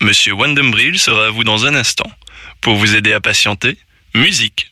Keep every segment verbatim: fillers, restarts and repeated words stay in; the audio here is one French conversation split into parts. Monsieur Wandembril sera à vous dans un instant. Pour vous aider à patienter, musique.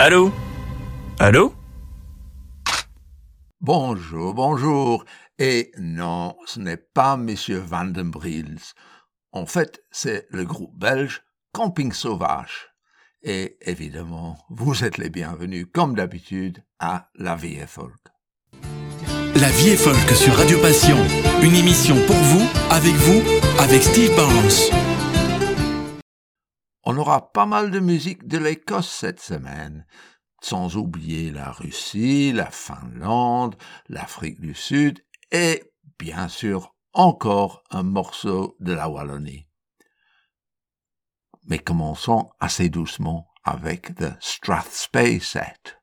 Allô ? Allô ? Bonjour, bonjour. Et non, ce n'est pas Monsieur Wandembrils. En fait, c'est le groupe belge Camping Sauvage. Et évidemment, vous êtes les bienvenus, comme d'habitude, à La Vie est Folk. La Vie est Folk sur Radio Passion. Une émission pour vous, avec vous, avec Steve Barnes. On aura pas mal de musique de l'Écosse cette semaine, sans oublier la Russie, la Finlande, l'Afrique du Sud et, bien sûr, encore un morceau de la Wallonie. Mais commençons assez doucement avec The Strathspey Set.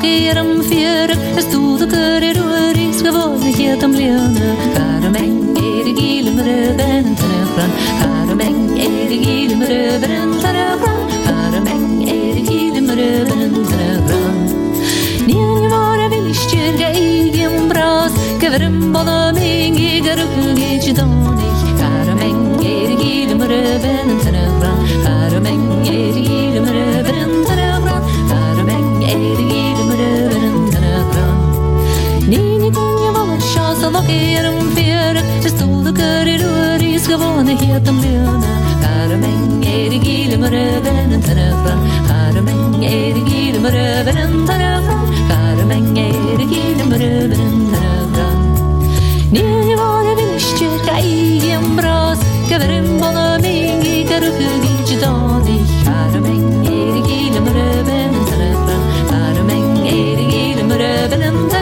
Gerum fyrir stúðu körir og ríkska voði hétum ljóna Karum eng eiri gílum röfinn taröfran Karum eng eiri gílum röfinn taröfran Karum eng eiri gílum röfinn taröfran Nýðan ég var að vilistjörga eigin brás Gefurum bóðum engi garum gítsjadónik Karum eng eiri gílum röfinn taröfran genom fjärden. Det stolkar i röris skavånigheten blöda. Karmäng är det gilmar över en taröfra. Karmäng är det gilmar över en taröfra. Karmäng är det gilmar över en taröfra. Ni var det vilskyrka i en bras. Kavrymbono mingi karukugitsi dadi. Karmäng är det gilmar över en taröfra. Karmäng är det gilmar över en taröfra.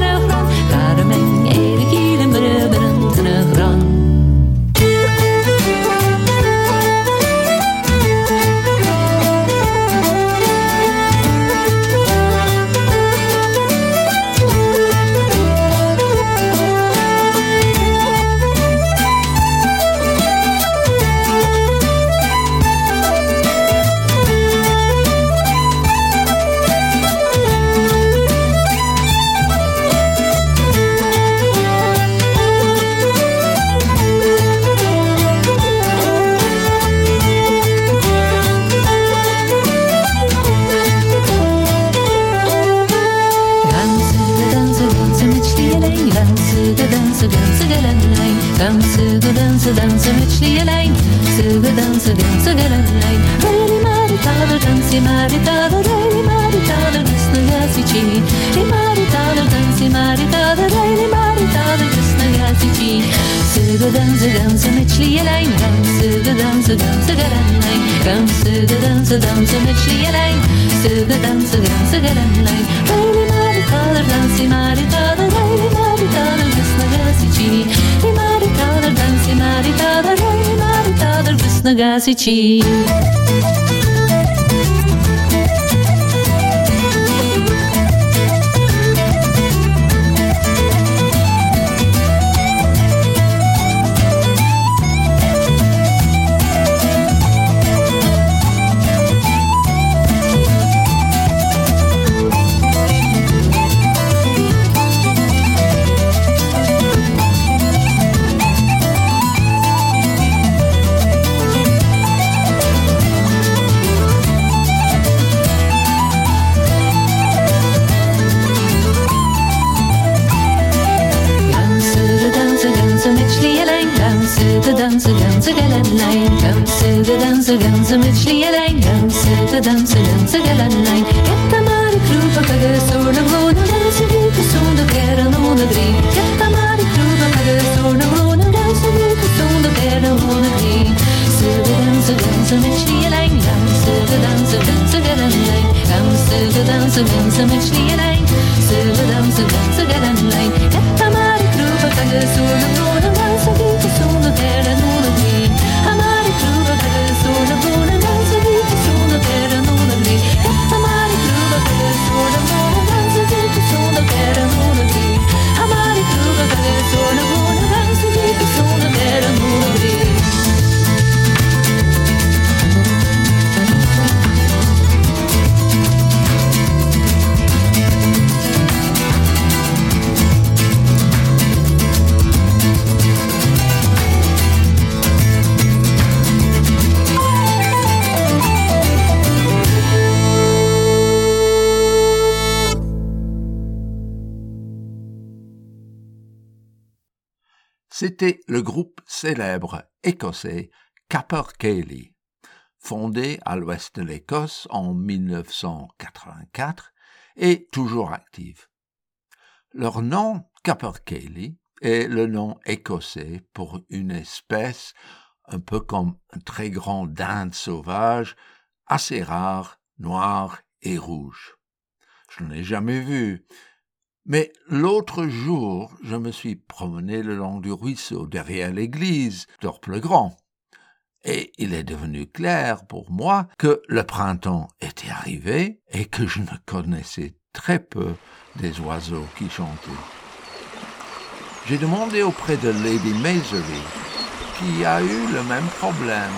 Ci C'était le groupe célèbre écossais Capercaillie. Fondé à l'ouest de l'Écosse en dix-neuf cent quatre-vingt-quatre et toujours actif. Leur nom Capercaillie est le nom écossais pour une espèce, un peu comme un très grand dinde sauvage, assez rare, noire et rouge. Je ne l'ai jamais vu. Mais l'autre jour, je me suis promené le long du ruisseau derrière l'église d'Orplegrand, et il est devenu clair pour moi que le printemps était arrivé et que je ne connaissais très peu des oiseaux qui chantaient. J'ai demandé auprès de Lady Masary, qui a eu le même problème.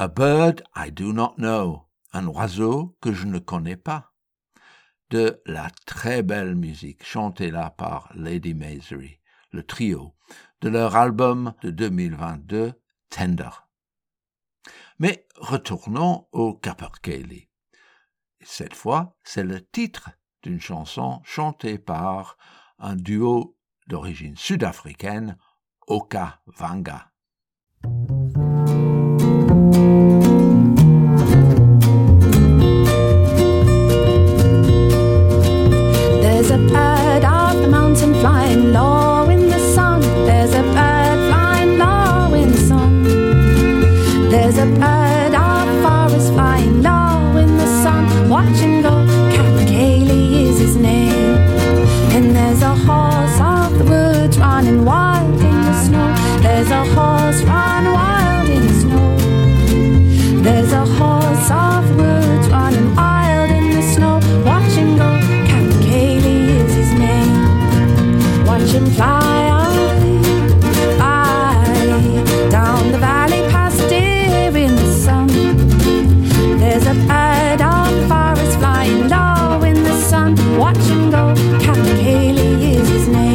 A bird I do not know, un oiseau que je ne connais pas, de la très belle musique chantée là par Lady Masary, le trio, de leur album de deux mille vingt-deux, Tender. Mais retournons au Capercaillie. Cette fois, c'est le titre d'une chanson chantée par un duo d'origine sud-africaine, Oka Vanga. There's a bird of the mountain flying low in the sun. There's a bird flying low in the sun. There's a bird of the forest flying low in the sun. Watch him go, Capercaillie is his name. And there's a horse of the woods running wild in the snow. There's a horse running wild in the snow. There's a horse of the woods running wild in the snow. Watch him go, Capercaillie is his name. Watch him fly on by down the valley past deer in the sun. There's a bird of the forest flying low in the sun. Watch him go, Capercaillie is his name.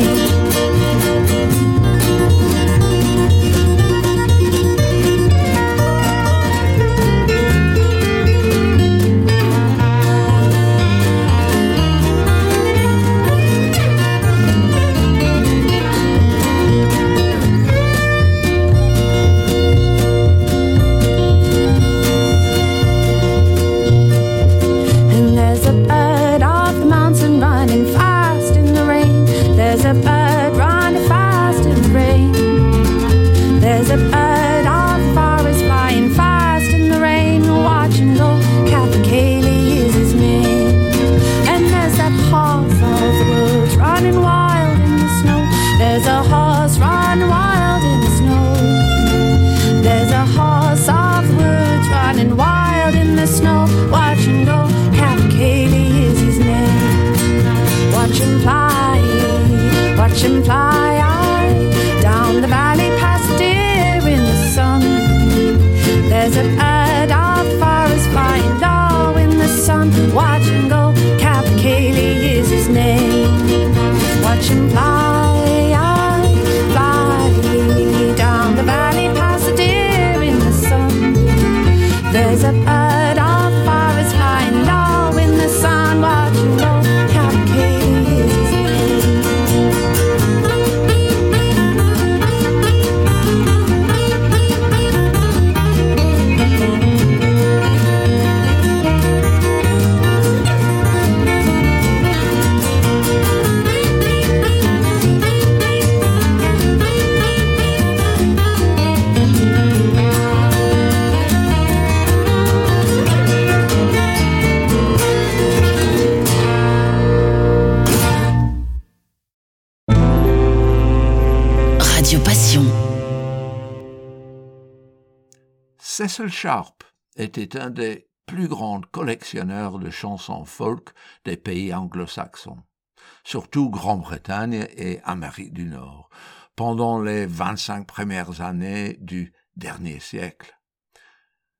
Cecil Sharp était un des plus grands collectionneurs de chansons folk des pays anglo-saxons, surtout Grande-Bretagne et Amérique du Nord, pendant les vingt-cinq premières années du dernier siècle.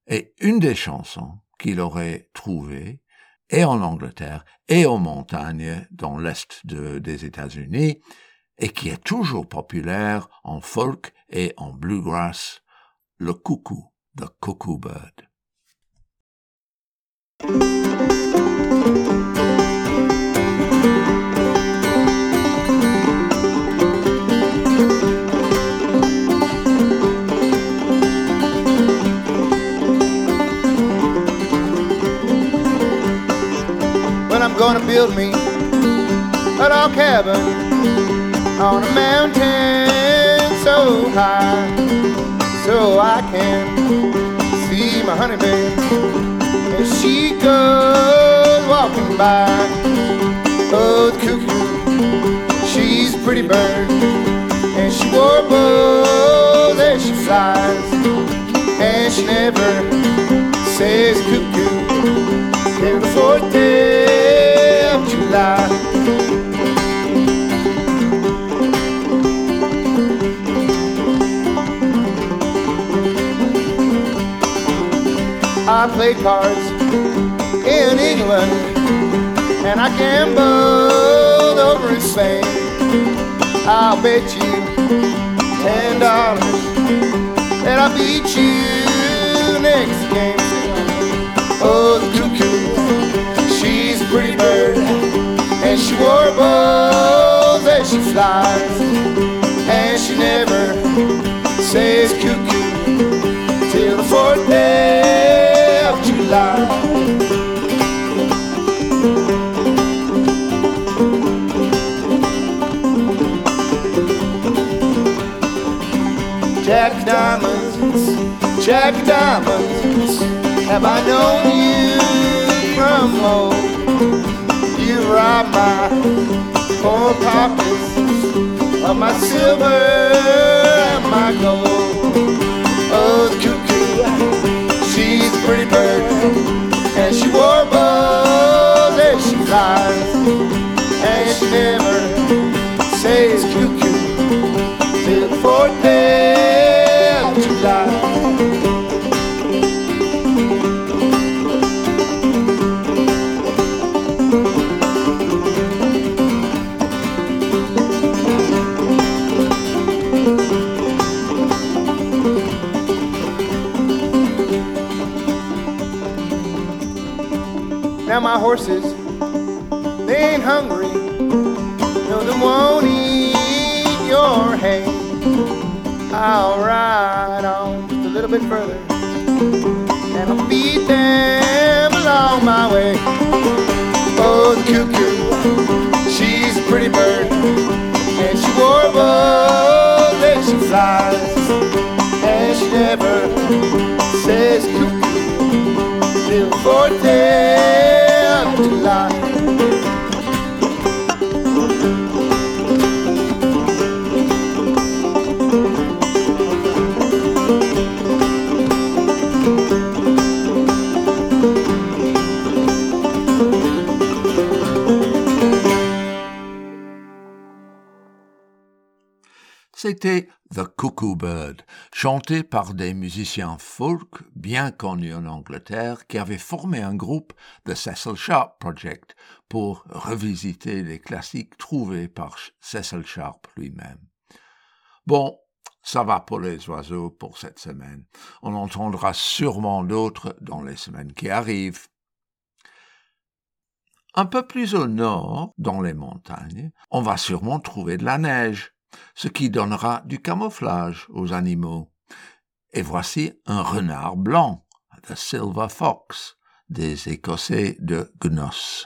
Et une des chansons qu'il aurait trouvées, et en Angleterre et aux montagnes dans l'est de, des États-Unis, et qui est toujours populaire en folk et en bluegrass, le coucou. The Cuckoo Bird. Well, I'm gonna build me a log cabin on a mountain so high, so I can see my honey babe as she goes walking by. Oh, the cuckoo, she's a pretty bird, and she warbles as she flies, and she never says cuckoo till the fourth day of July. play cards in England, and I gambled over in Spain. I'll bet you ten dollars that I'll beat you next game. Oh, the cuckoo, she's a pretty bird, and she warbles as she flies, and she never says cuckoo till the fourth day of July. Jack Diamonds, Jack Diamonds, have I known you from old? You robbed my poor pockets of my silver and my gold. Oh, the cuckoo, she's a pretty bird, and she warbles and she flies, and she never says cuckoo till the fourth day. Now my horses, they ain't hungry, no, they won't eat your hay. I'll ride on just a little bit further, and I'll feed them along my way. Oh, the cuckoo, she's a pretty bird, and she warbles and she flies, and she never says cuckoo till the fourth day. C'était The Cuckoo Bird, chanté par des musiciens folk bien connus en Angleterre qui avaient formé un groupe, The Cecil Sharp Project, pour revisiter les classiques trouvés par Cecil Sharp lui-même. Bon, ça va pour les oiseaux pour cette semaine. On entendra sûrement d'autres dans les semaines qui arrivent. Un peu plus au nord, dans les montagnes, on va sûrement trouver de la neige, ce qui donnera du camouflage aux animaux. Et voici un renard blanc, The Silver Fox, des Écossais de Gnoss.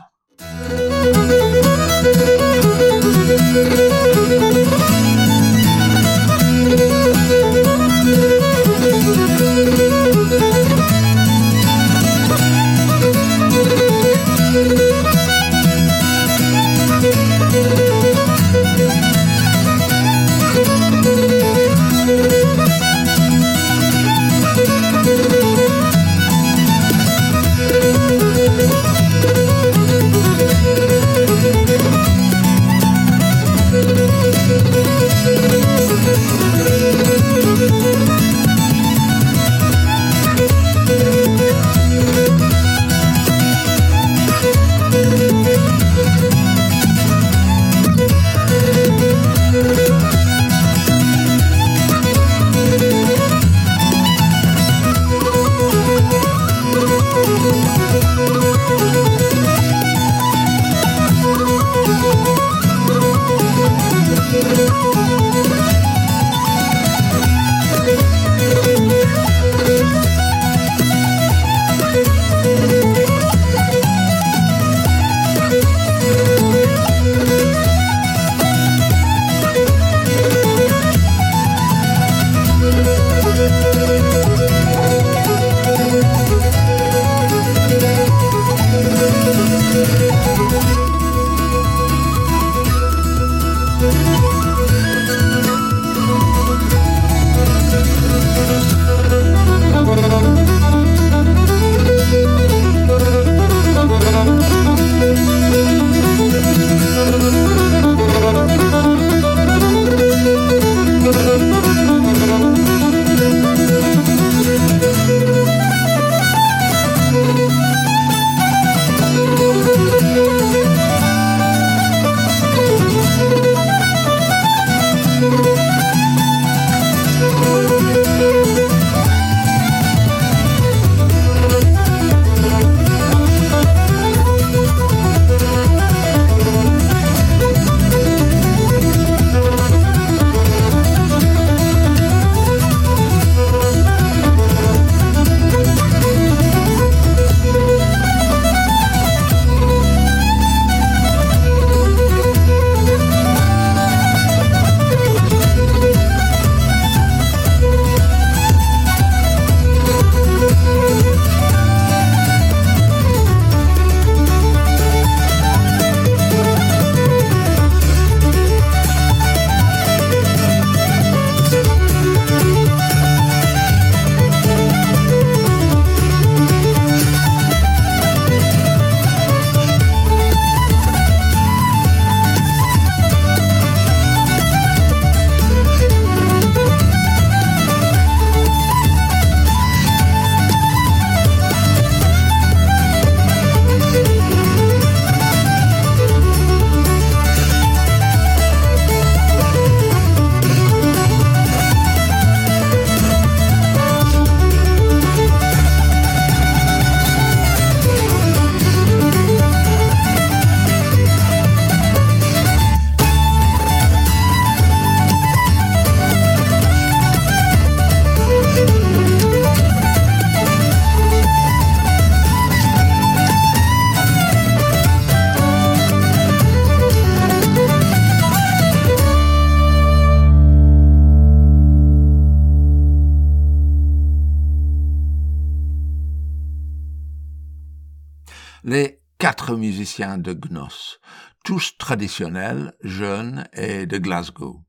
quatre musiciens de Gnoss, tous traditionnels, jeunes et de Glasgow.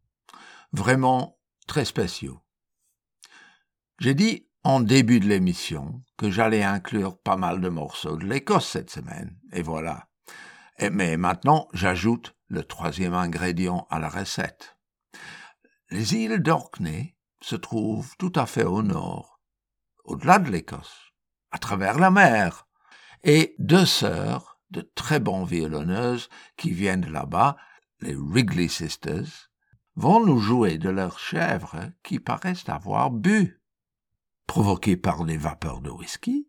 Vraiment très spéciaux. J'ai dit en début de l'émission que j'allais inclure pas mal de morceaux de l'Écosse cette semaine, et voilà. Et, mais maintenant, j'ajoute le troisième ingrédient à la recette. Les îles d'Orkney se trouvent tout à fait au nord, au-delà de l'Écosse, à travers la mer, et deux sœurs, de très bons violonneuses qui viennent de là-bas, les Wrigley Sisters, vont nous jouer de leurs chèvres qui paraissent avoir bu, provoquées par les vapeurs de whisky.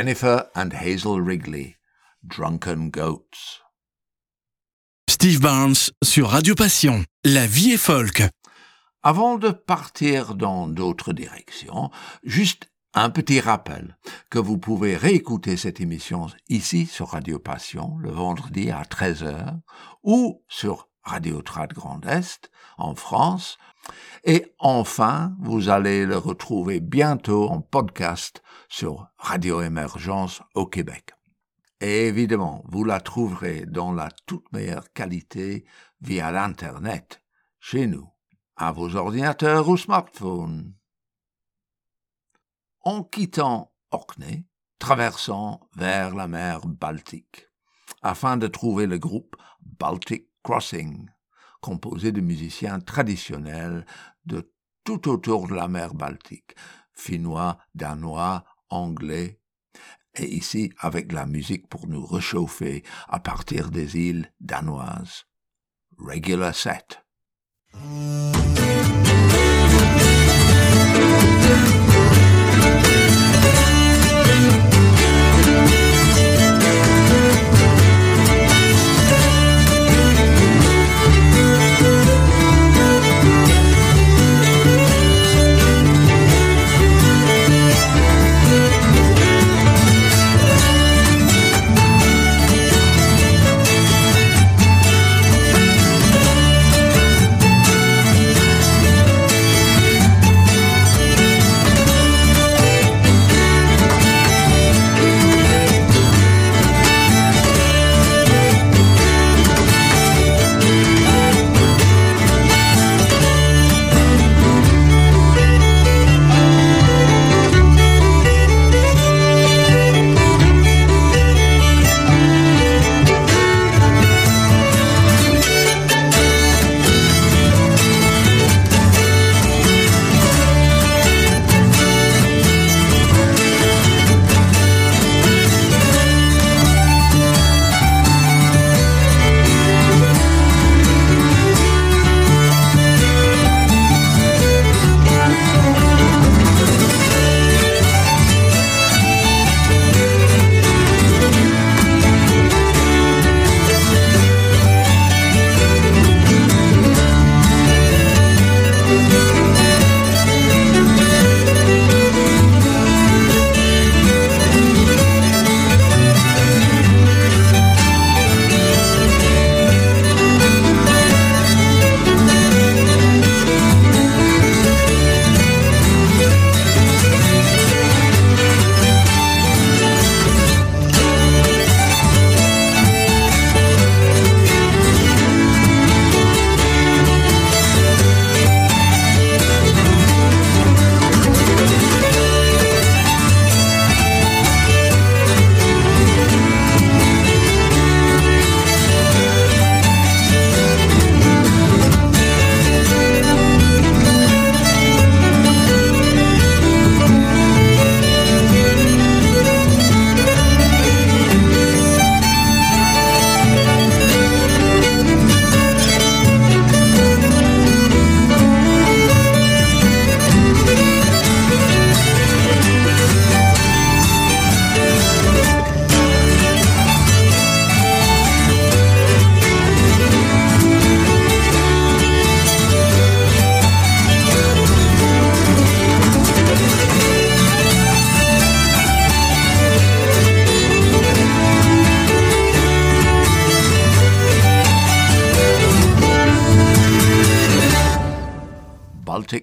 Jennifer and Hazel Wrigley, Drunken Goats. Steve Barnes sur Radio Passion, La Vie est Folk. Avant de partir dans d'autres directions, juste un petit rappel que vous pouvez réécouter cette émission ici sur Radio Passion le vendredi à treize heures ou sur Radio Trad Grand'Est en France. Et enfin, vous allez le retrouver bientôt en podcast sur Radio Émergence au Québec. Et évidemment, vous la trouverez dans la toute meilleure qualité via l'Internet, chez nous, à vos ordinateurs ou smartphones. En quittant Orkney, traversant vers la mer Baltique, afin de trouver le groupe Baltic Crossing, composé de musiciens traditionnels de tout autour de la mer Baltique, finnois, danois, anglais, et ici avec de la musique pour nous réchauffer à partir des îles danoises. Regular Set.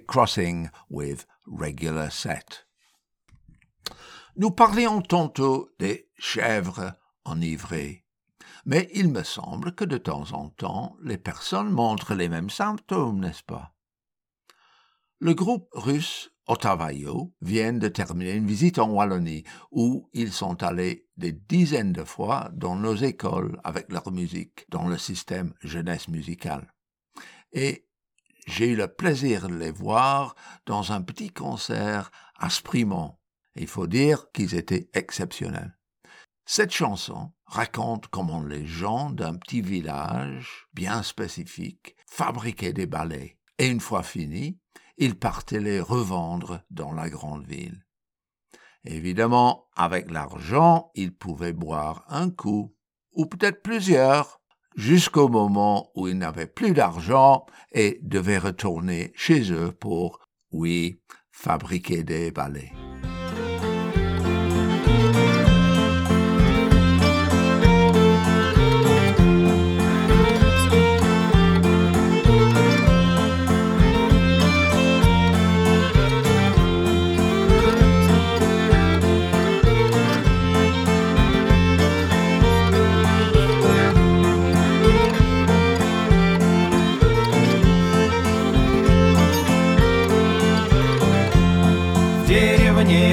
Crossing with Regular Set. Nous parlions tantôt des chèvres enivrées, mais il me semble que de temps en temps, les personnes montrent les mêmes symptômes, n'est-ce pas? Le groupe russe Otavayo vient de terminer une visite en Wallonie, où ils sont allés des dizaines de fois dans nos écoles avec leur musique, dans le système jeunesse musicale. Et j'ai eu le plaisir de les voir dans un petit concert à Sprimont. Il faut dire qu'ils étaient exceptionnels. Cette chanson raconte comment les gens d'un petit village bien spécifique fabriquaient des ballets. Et une fois finis, ils partaient les revendre dans la grande ville. Évidemment, avec l'argent, il pouvait boire un coup, ou peut-être plusieurs, jusqu'au moment où il n'avait plus d'argent et devait retourner chez eux pour, oui, fabriquer des balais.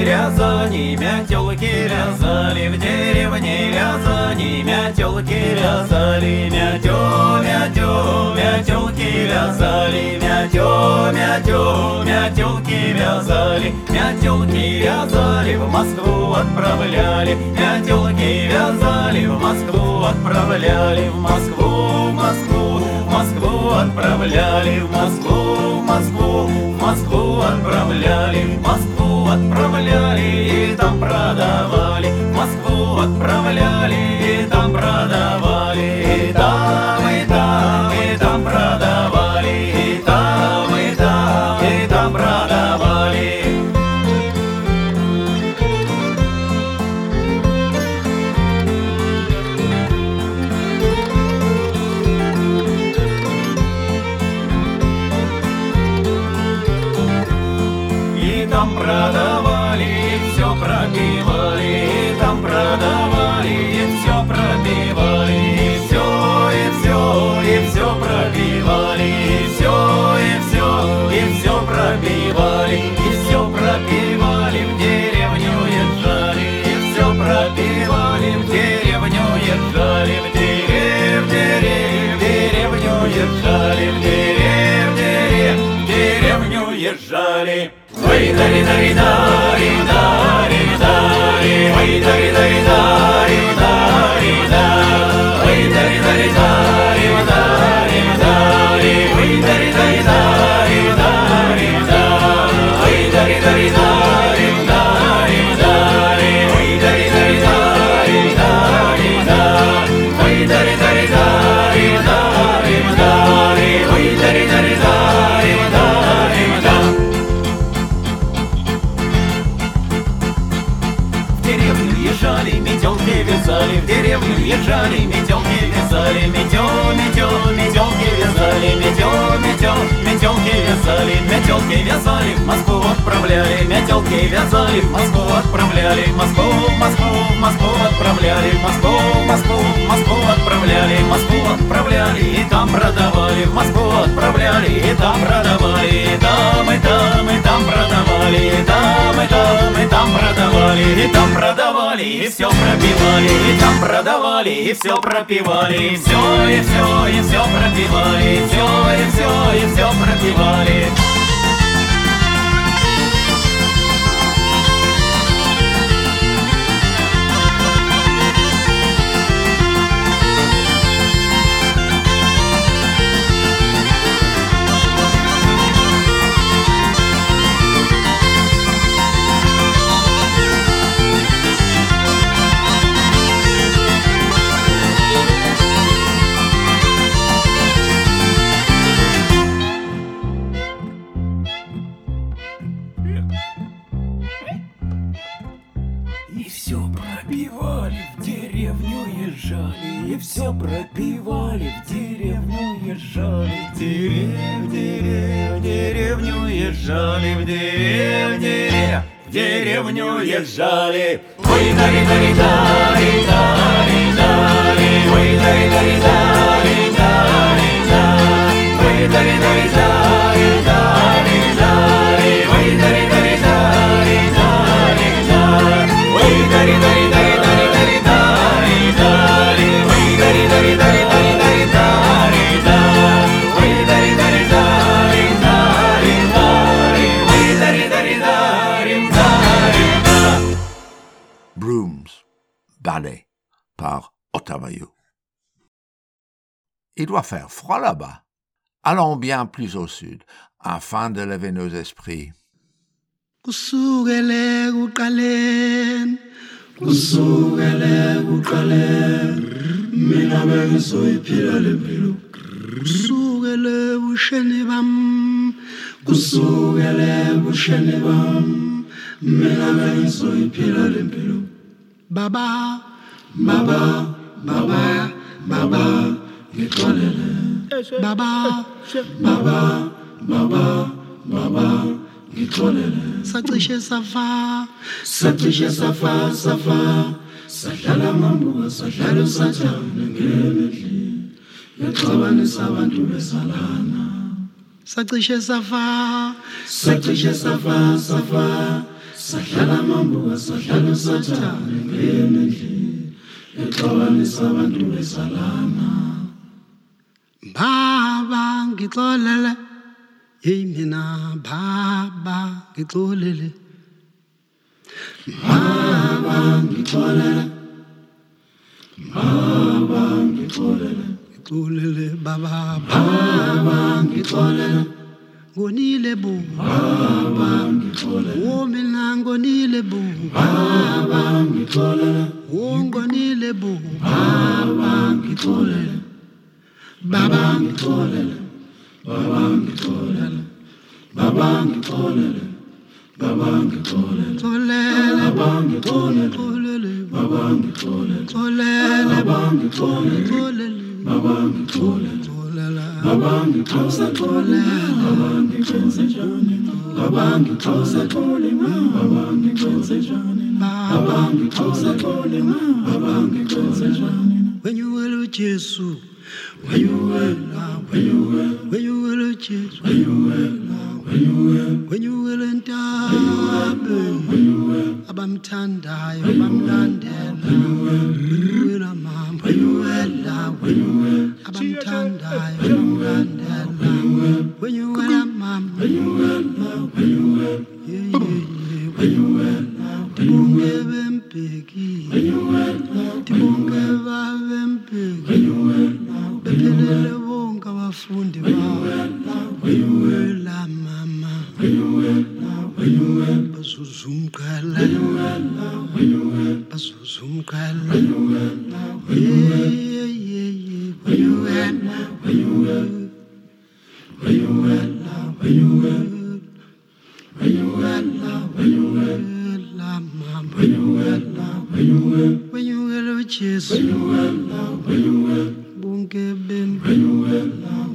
Рязани, метелки рязали, в деревне Рязани, метелки рязали, мятё, мятё, метелки рязали, мятё, мятё, метелки вязали, метелки вязали, в Москву отправляли, метелки вязали, в Москву отправляли, в Москву, в Москву, в Москву отправляли, в Москву, в Москву, в Москву отправляли, в Москву. Отправляли и там продавали, в Москву отправляли и там продавали, и там, и там, и там продавали, и там, и там, и там продавали. И все пропивали, и все, и все, и все пропивали, и все, и все, и все пропивали. J'allais oui d'aller d'aller d'aller d'aller d'aller oui d'aller d'aller d'aller d'aller d'aller oui d'aller d'aller d'aller d'aller d'aller oui d'aller d'aller d'aller d'aller d'aller oui d'aller d'aller d'aller d'aller d'aller d'aller oui d'aller d'aller d'aller d'aller d'aller d'aller oui d'aller d'aller d'aller d'aller d'aller oui d'aller d'aller d'aller d'aller. Brooms, ballet, par Otavayo. Il doit faire froid là-bas. Allons bien plus au sud, afin de lever nos esprits. Kusukele kuqaleni Kusukele kuqaleni mina bengizoyiphila lempilo Kusukele busheni bam Kusukele busheni bam mina bengizoyiphila lempilo Baba baba baba baba ngixolele Baba baba baba baba Satishe safa, satishe safa, safa. Sahlala mambuka, sahlala sathana ngemidli. Yaxobanisa abantu besalana. Satishe safa, satishe safa, safa. Sahlala mambuka, sahlala sathana ngemidli. Yaxobanisa abantu besalana. Baba ngixolele. Hey mina baba ngixolele baba ngixolele baba ngixolele ngixolele baba baba ngixolele ngonile bu baba ngixolele wo mina ngonile bu baba ngixolele wo ngonile bu baba ngixolele baba ngixolele Babangi tolele, babangi tolele, babangi tolele, tolele, babangi tolele, tolele, babangi tolele, tolele, babangi tolele, tolele, babangi tolele, tolele, babangi tolele, tolele, babangi tolele, babangi tolele, tolele, babangi tolele, tolele, babangi tolele, when you were with Jesus. Where you were, where you were, where you were, where you were, where you were, when you will and die, where you were, abamthandai, abamlandela, where you will amam, where you were, where you were, abamthandai, abamlandela, where you will amam, where you were, where you were, where you were, tibunge bempeki, where you were, tibunge bempeki, where you were. Bephelele bonke abafundi bayo la mama bazuzumqala bazuzumqala la mama Keben, when you will,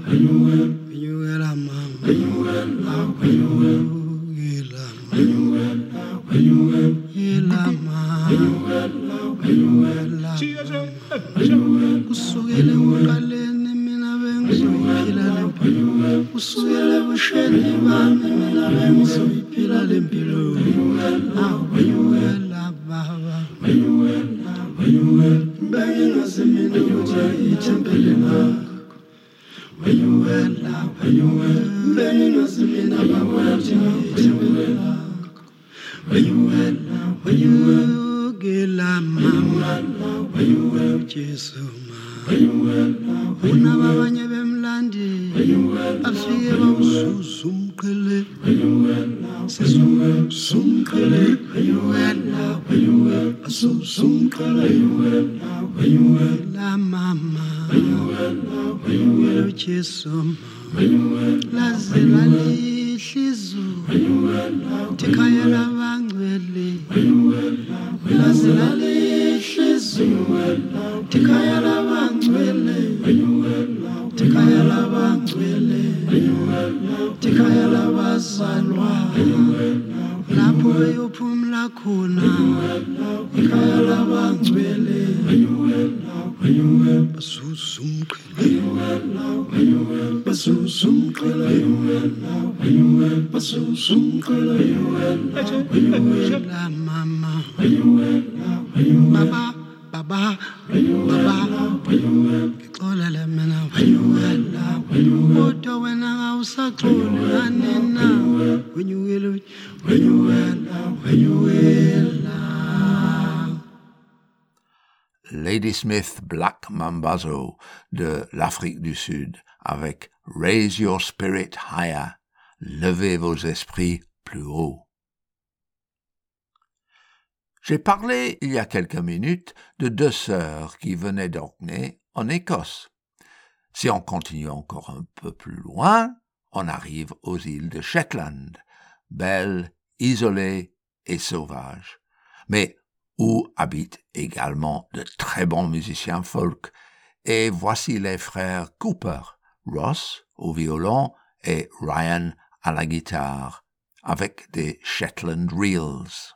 when you will, when you will, when you will, when you will, when you will, when you will, when you will, when you will, when you will, kusukela kuqaleni mina bengizophila lempilo, kusukela busheni bami mina bengizophila lempilo, when you will, baba, when you will, when you will. Banging us in the new age and building up. When you were now, when you were, banging us in the world, and building up. When you were now, when you were, Gilama, when you were, Jesus. Unaba abanye bemlandi afike bawuzumqele sizumqele asuzumqele la mama uJesu lazilaliihlizu tikhaya labangcwele lazilaliihlizu tikhaya labangcwele Tikaya labangcwele Tikaya labazalwa Lapho beyophumla khona Tikaya labangcwele Basuzumqele Basuzumqele Basuzumqele La mama Baba Baba, Baba, ngixolele mina kodwa wena awusaxolani nina when you will, when you will, when you will. Ladysmith Black Mambazo de l'Afrique du Sud avec Raise Your Spirit Higher, levez vos esprits plus haut. J'ai parlé il y a quelques minutes de deux sœurs qui venaient d'Orkney en Écosse. Si on continue encore un peu plus loin, on arrive aux îles de Shetland, belles, isolées et sauvages, mais où habitent également de très bons musiciens folk. Et voici les frères Cooper, Ross au violon et Ryan à la guitare, avec des Shetland Reels.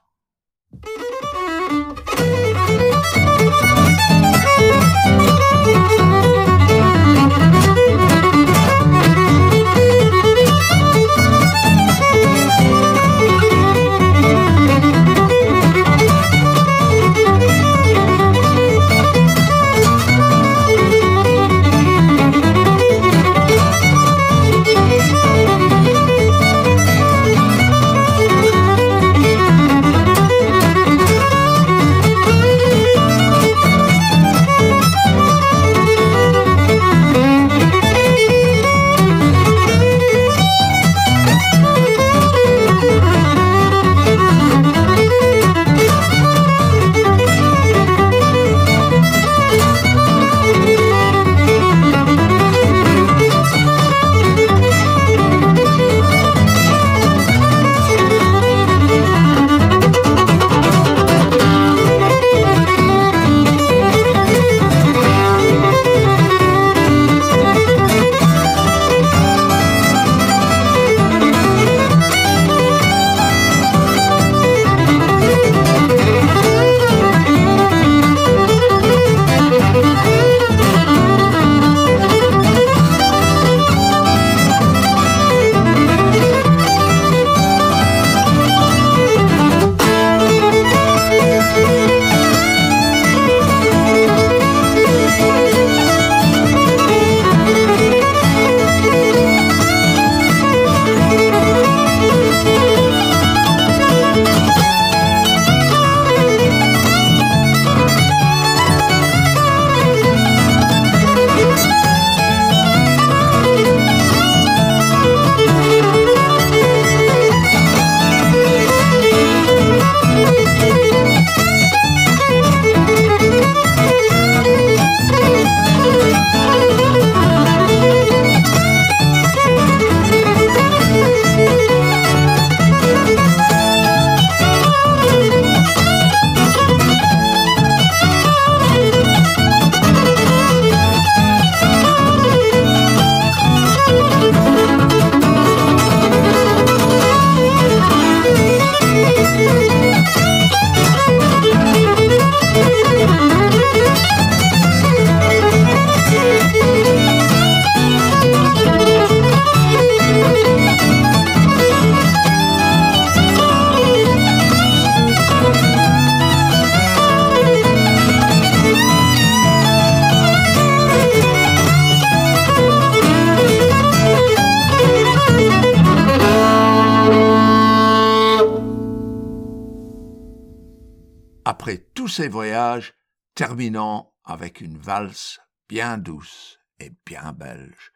Ces voyages terminant avec une valse bien douce et bien belge.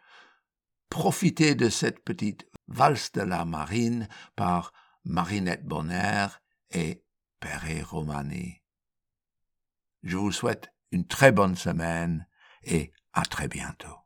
Profitez de cette petite valse de la marine par Marinette Bonner et Pere Romani. Je vous souhaite une très bonne semaine et à très bientôt.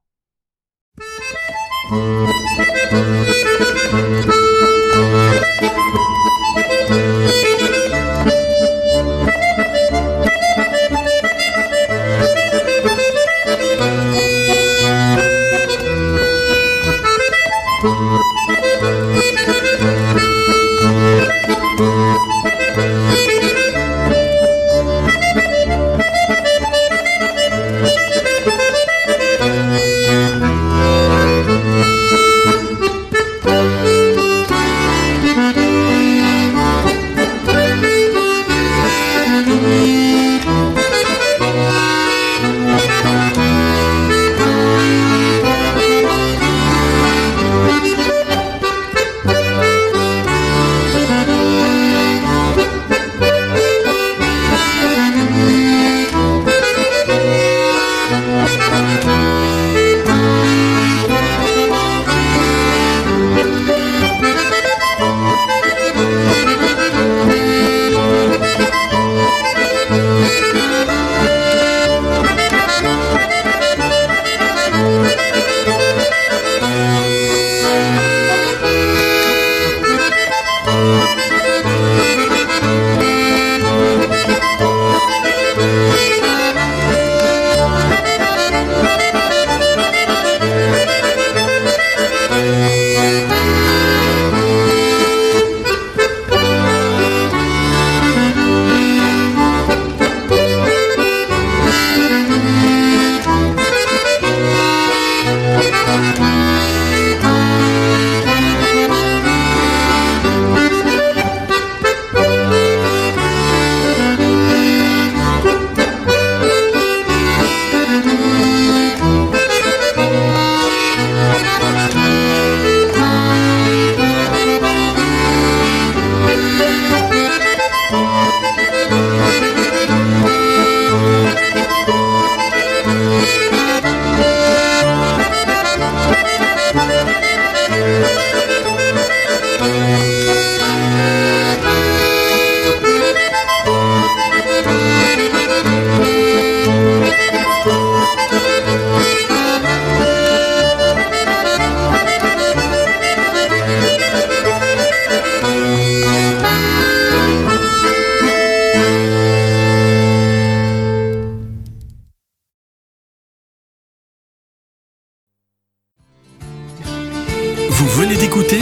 Vous venez d'écouter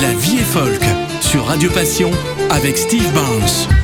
La Vie est Folk sur Radio Passion avec Steve Barnes.